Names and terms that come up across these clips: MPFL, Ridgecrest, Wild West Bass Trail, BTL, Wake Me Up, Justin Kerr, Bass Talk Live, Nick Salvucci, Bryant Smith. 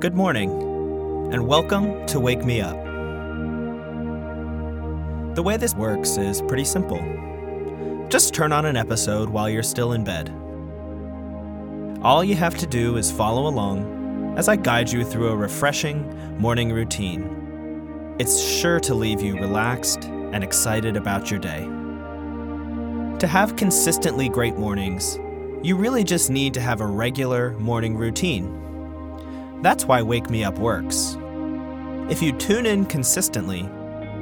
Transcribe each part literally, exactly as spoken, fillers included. Good morning, and welcome to Wake Me Up. The way this works is pretty simple. Just turn on an episode while you're still in bed. All you have to do is follow along as I guide you through a refreshing morning routine. It's sure to leave you relaxed and excited about your day. To have consistently great mornings, you really just need to have a regular morning routine. That's why Wake Me Up works. If you tune in consistently,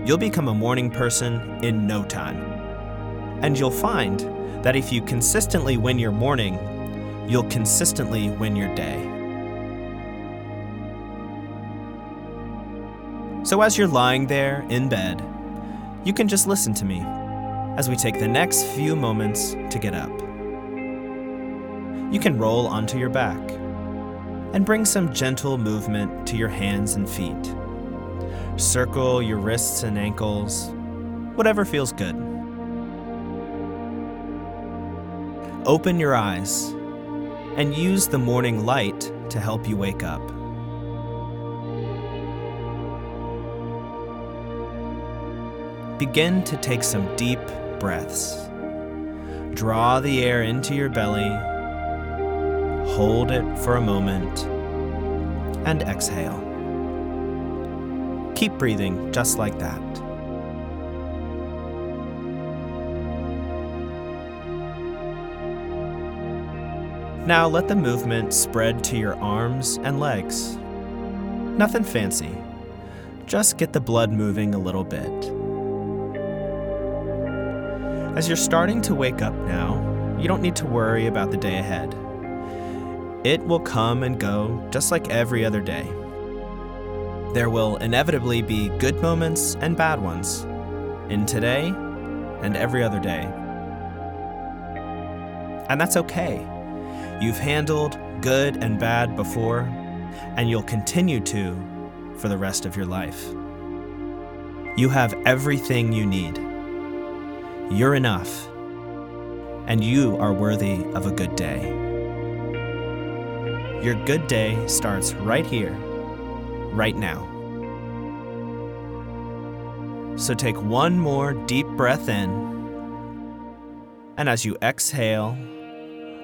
you'll become a morning person in no time. And you'll find that if you consistently win your morning, you'll consistently win your day. So as you're lying there in bed, you can just listen to me as we take the next few moments to get up. You can roll onto your back and bring some gentle movement to your hands and feet. Circle your wrists and ankles, whatever feels good. Open your eyes and use the morning light to help you wake up. Begin to take some deep breaths. Draw the air into your belly. Hold it for a moment and exhale. Keep breathing just like that. Now let the movement spread to your arms and legs. Nothing fancy, just get the blood moving a little bit. As you're starting to wake up now, you don't need to worry about the day ahead. It will come and go just like every other day. There will inevitably be good moments and bad ones in today and every other day. And that's okay. You've handled good and bad before, and you'll continue to for the rest of your life. You have everything you need. You're enough, and you are worthy of a good day. Your good day starts right here, right now. So take one more deep breath in, and as you exhale,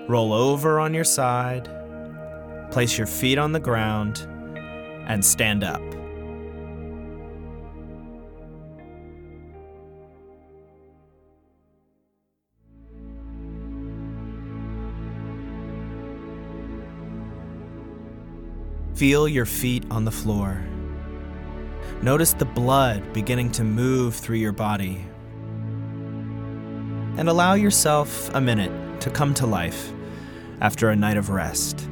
roll over on your side, place your feet on the ground, and stand up. Feel your feet on the floor. Notice the blood beginning to move through your body. And allow yourself a minute to come to life after a night of rest.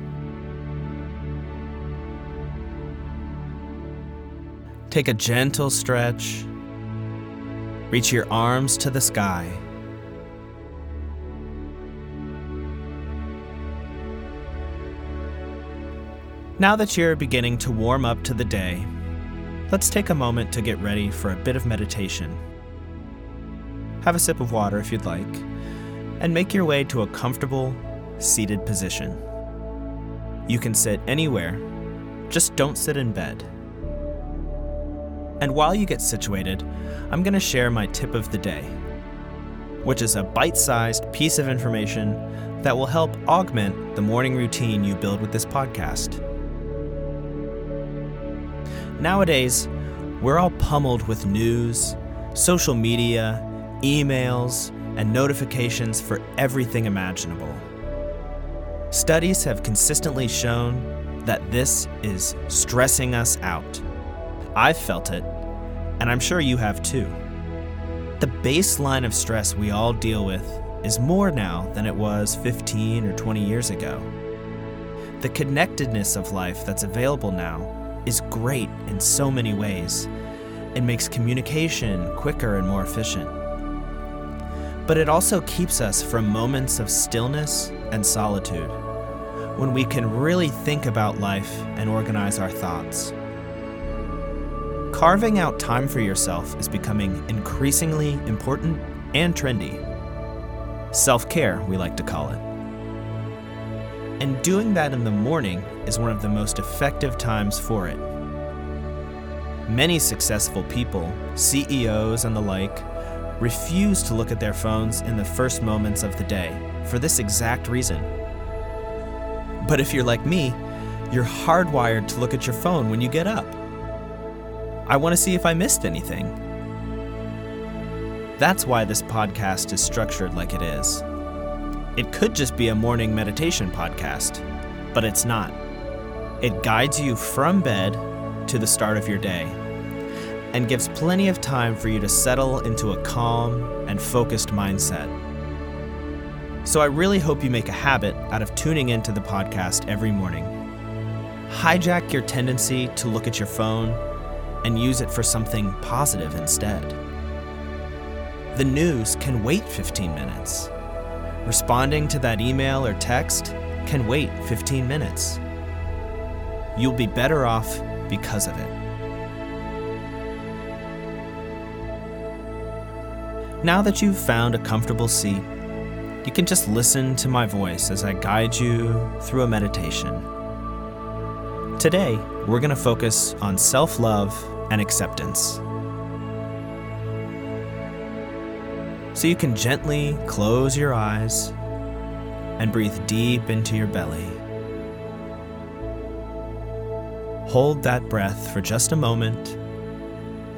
Take a gentle stretch. Reach your arms to the sky. Now that you're beginning to warm up to the day, let's take a moment to get ready for a bit of meditation. Have a sip of water if you'd like, and make your way to a comfortable, seated position. You can sit anywhere, just don't sit in bed. And while you get situated, I'm going to share my tip of the day, which is a bite-sized piece of information that will help augment the morning routine you build with this podcast. Nowadays, we're all pummeled with news, social media, emails, and notifications for everything imaginable. Studies have consistently shown that this is stressing us out. I've felt it, and I'm sure you have too. The baseline of stress we all deal with is more now than it was fifteen or twenty years ago. The connectedness of life that's available now is great in so many ways. It makes communication quicker and more efficient. But it also keeps us from moments of stillness and solitude, when we can really think about life and organize our thoughts. Carving out time for yourself is becoming increasingly important and trendy. Self-care, we like to call it. And doing that in the morning is one of the most effective times for it. Many successful people, C E Os and the like, refuse to look at their phones in the first moments of the day for this exact reason. But if you're like me, you're hardwired to look at your phone when you get up. I want to see if I missed anything. That's why this podcast is structured like it is. It could just be a morning meditation podcast, but it's not. It guides you from bed to the start of your day and gives plenty of time for you to settle into a calm and focused mindset. So I really hope you make a habit out of tuning into the podcast every morning. Hijack your tendency to look at your phone and use it for something positive instead. The news can wait fifteen minutes. Responding to that email or text can wait fifteen minutes. You'll be better off because of it. Now that you've found a comfortable seat, you can just listen to my voice as I guide you through a meditation. Today, we're going to focus on self-love and acceptance. So you can gently close your eyes and breathe deep into your belly. Hold that breath for just a moment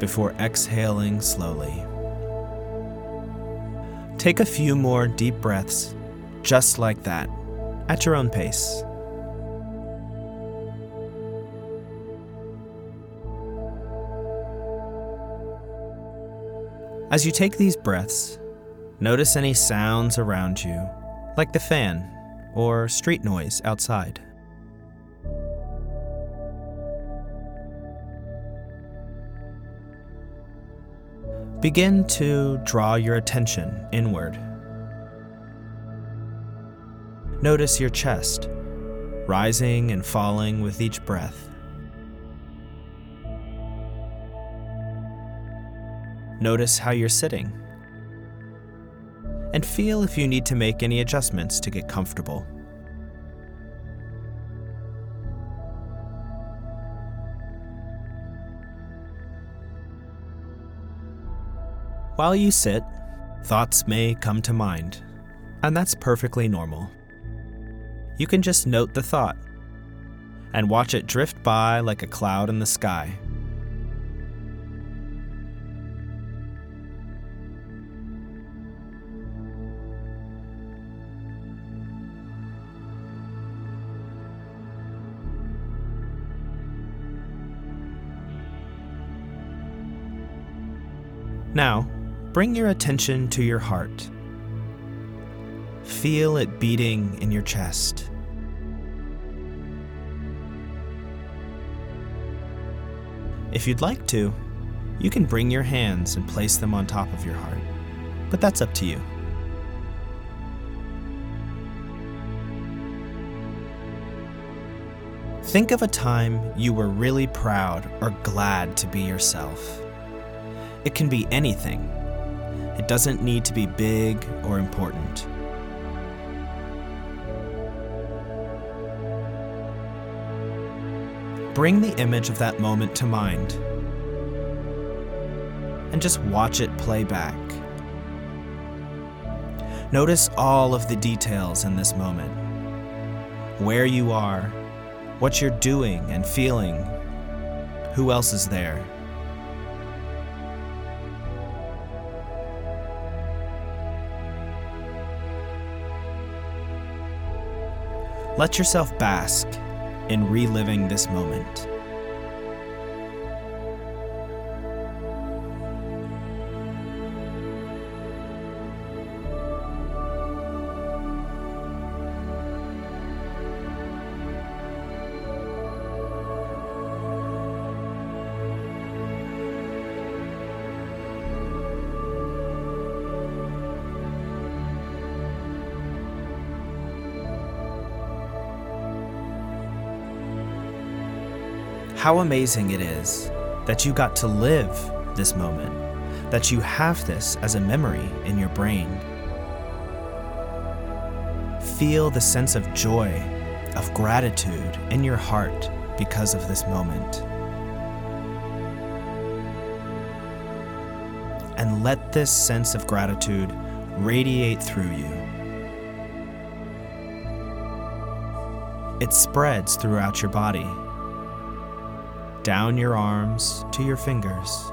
before exhaling slowly. Take a few more deep breaths, just like that, at your own pace. As you take these breaths, notice any sounds around you, like the fan or street noise outside. Begin to draw your attention inward. Notice your chest, rising and falling with each breath. Notice how you're sitting. And feel if you need to make any adjustments to get comfortable. While you sit, thoughts may come to mind, and that's perfectly normal. You can just note the thought and watch it drift by like a cloud in the sky. Now, bring your attention to your heart. Feel it beating in your chest. If you'd like to, you can bring your hands and place them on top of your heart, but that's up to you. Think of a time you were really proud or glad to be yourself. It can be anything. It doesn't need to be big or important. Bring the image of that moment to mind and just watch it play back. Notice all of the details in this moment. Where you are, what you're doing and feeling, who else is there. Let yourself bask in reliving this moment. How amazing it is that you got to live this moment, that you have this as a memory in your brain. Feel the sense of joy of gratitude in your heart because of this moment. And let this sense of gratitude radiate through you. It spreads throughout your body, down your arms to your fingers.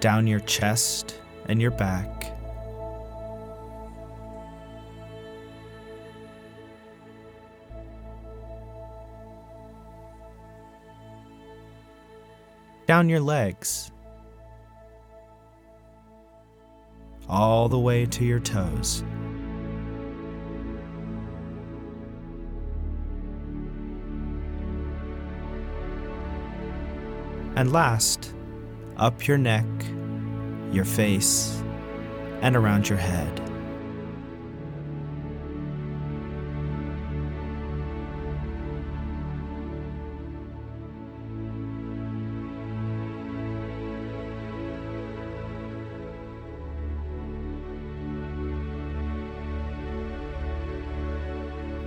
Down your chest and your back. Down your legs. All the way to your toes. And last, up your neck, your face, and around your head.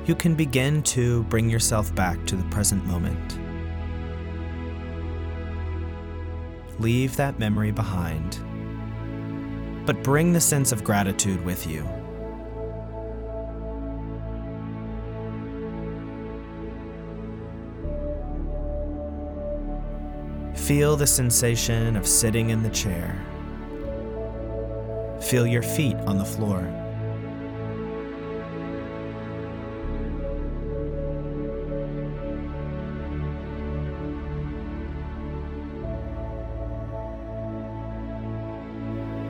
You can begin to bring yourself back to the present moment. Leave that memory behind, but bring the sense of gratitude with you. Feel the sensation of sitting in the chair. Feel your feet on the floor.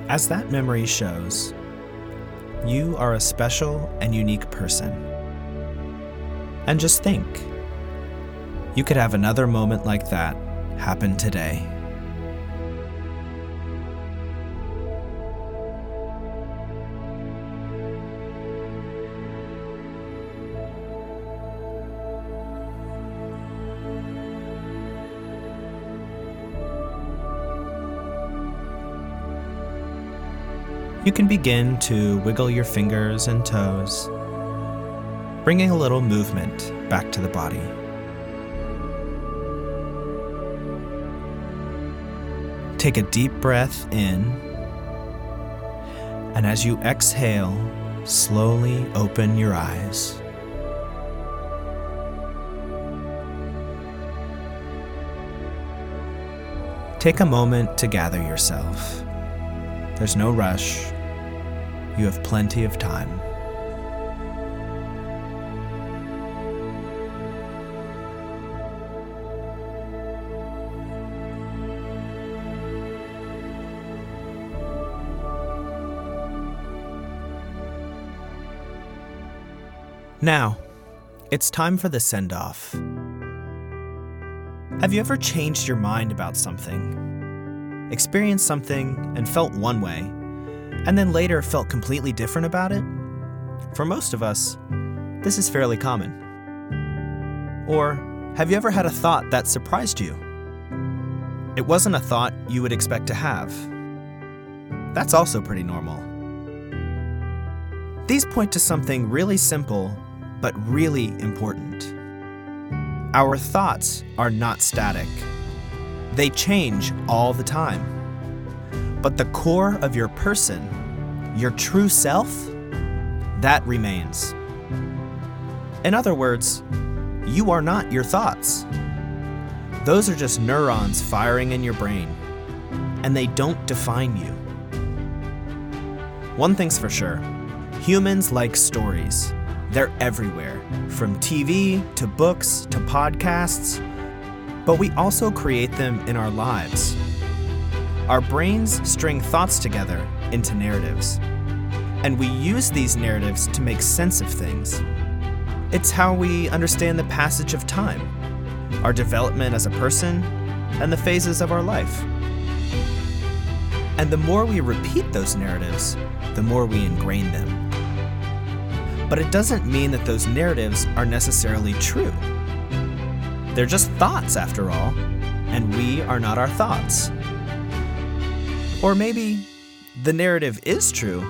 As that memory shows, you are a special and unique person. And just think, you could have another moment like that happen today. You can begin to wiggle your fingers and toes, bringing a little movement back to the body. Take a deep breath in, and as you exhale, slowly open your eyes. Take a moment to gather yourself. There's no rush. You have plenty of time. Now, it's time for the send-off. Have you ever changed your mind about something? Experienced something and felt one way, and then later felt completely different about it? For most of us, this is fairly common. Or have you ever had a thought that surprised you? It wasn't a thought you would expect to have. That's also pretty normal. These point to something really simple, but really important. Our thoughts are not static. They change all the time. But the core of your person, your true self, that remains. In other words, you are not your thoughts. Those are just neurons firing in your brain, and they don't define you. One thing's for sure, humans like stories. They're everywhere, from T V to books to podcasts. But we also create them in our lives. Our brains string thoughts together into narratives, and we use these narratives to make sense of things. It's how we understand the passage of time, our development as a person, and the phases of our life. And the more we repeat those narratives, the more we ingrain them. But it doesn't mean that those narratives are necessarily true. They're just thoughts, after all, and we are not our thoughts. Or maybe the narrative is true,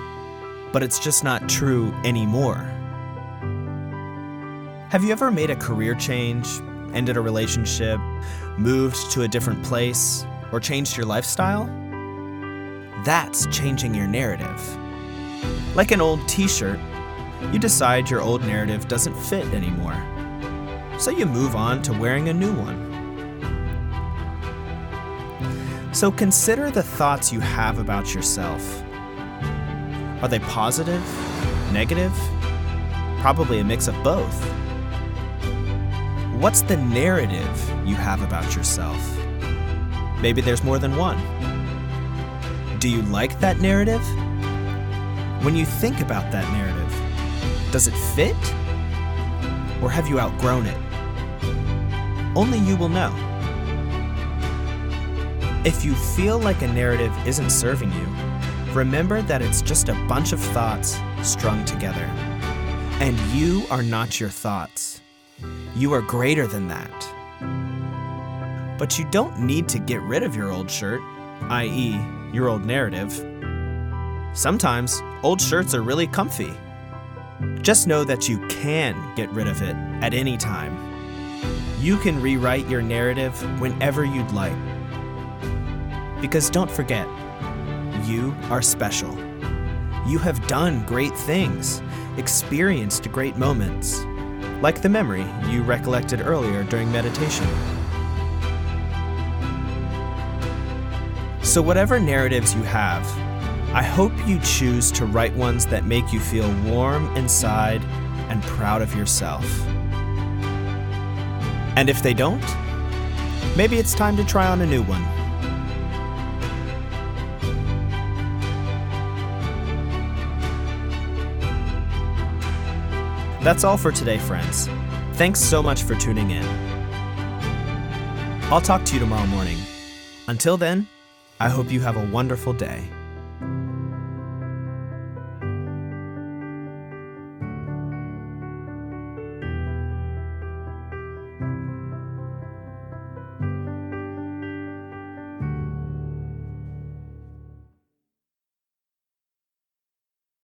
but it's just not true anymore. Have you ever made a career change, ended a relationship, moved to a different place, or changed your lifestyle? That's changing your narrative. Like an old t-shirt, you decide your old narrative doesn't fit anymore. So you move on to wearing a new one. So consider the thoughts you have about yourself. Are they positive, negative? Probably a mix of both. What's the narrative you have about yourself? Maybe there's more than one. Do you like that narrative? When you think about that narrative, does it fit? Or have you outgrown it? Only you will know. If you feel like a narrative isn't serving you, remember that it's just a bunch of thoughts strung together. And you are not your thoughts. You are greater than that. But you don't need to get rid of your old shirt, that is, your old narrative. Sometimes old shirts are really comfy. Just know that you can get rid of it at any time. You can rewrite your narrative whenever you'd like. Because don't forget, you are special. You have done great things, experienced great moments, like the memory you recollected earlier during meditation. So whatever narratives you have, I hope you choose to write ones that make you feel warm inside and proud of yourself. And if they don't, maybe it's time to try on a new one. That's all for today, friends. Thanks so much for tuning in. I'll talk to you tomorrow morning. Until then, I hope you have a wonderful day.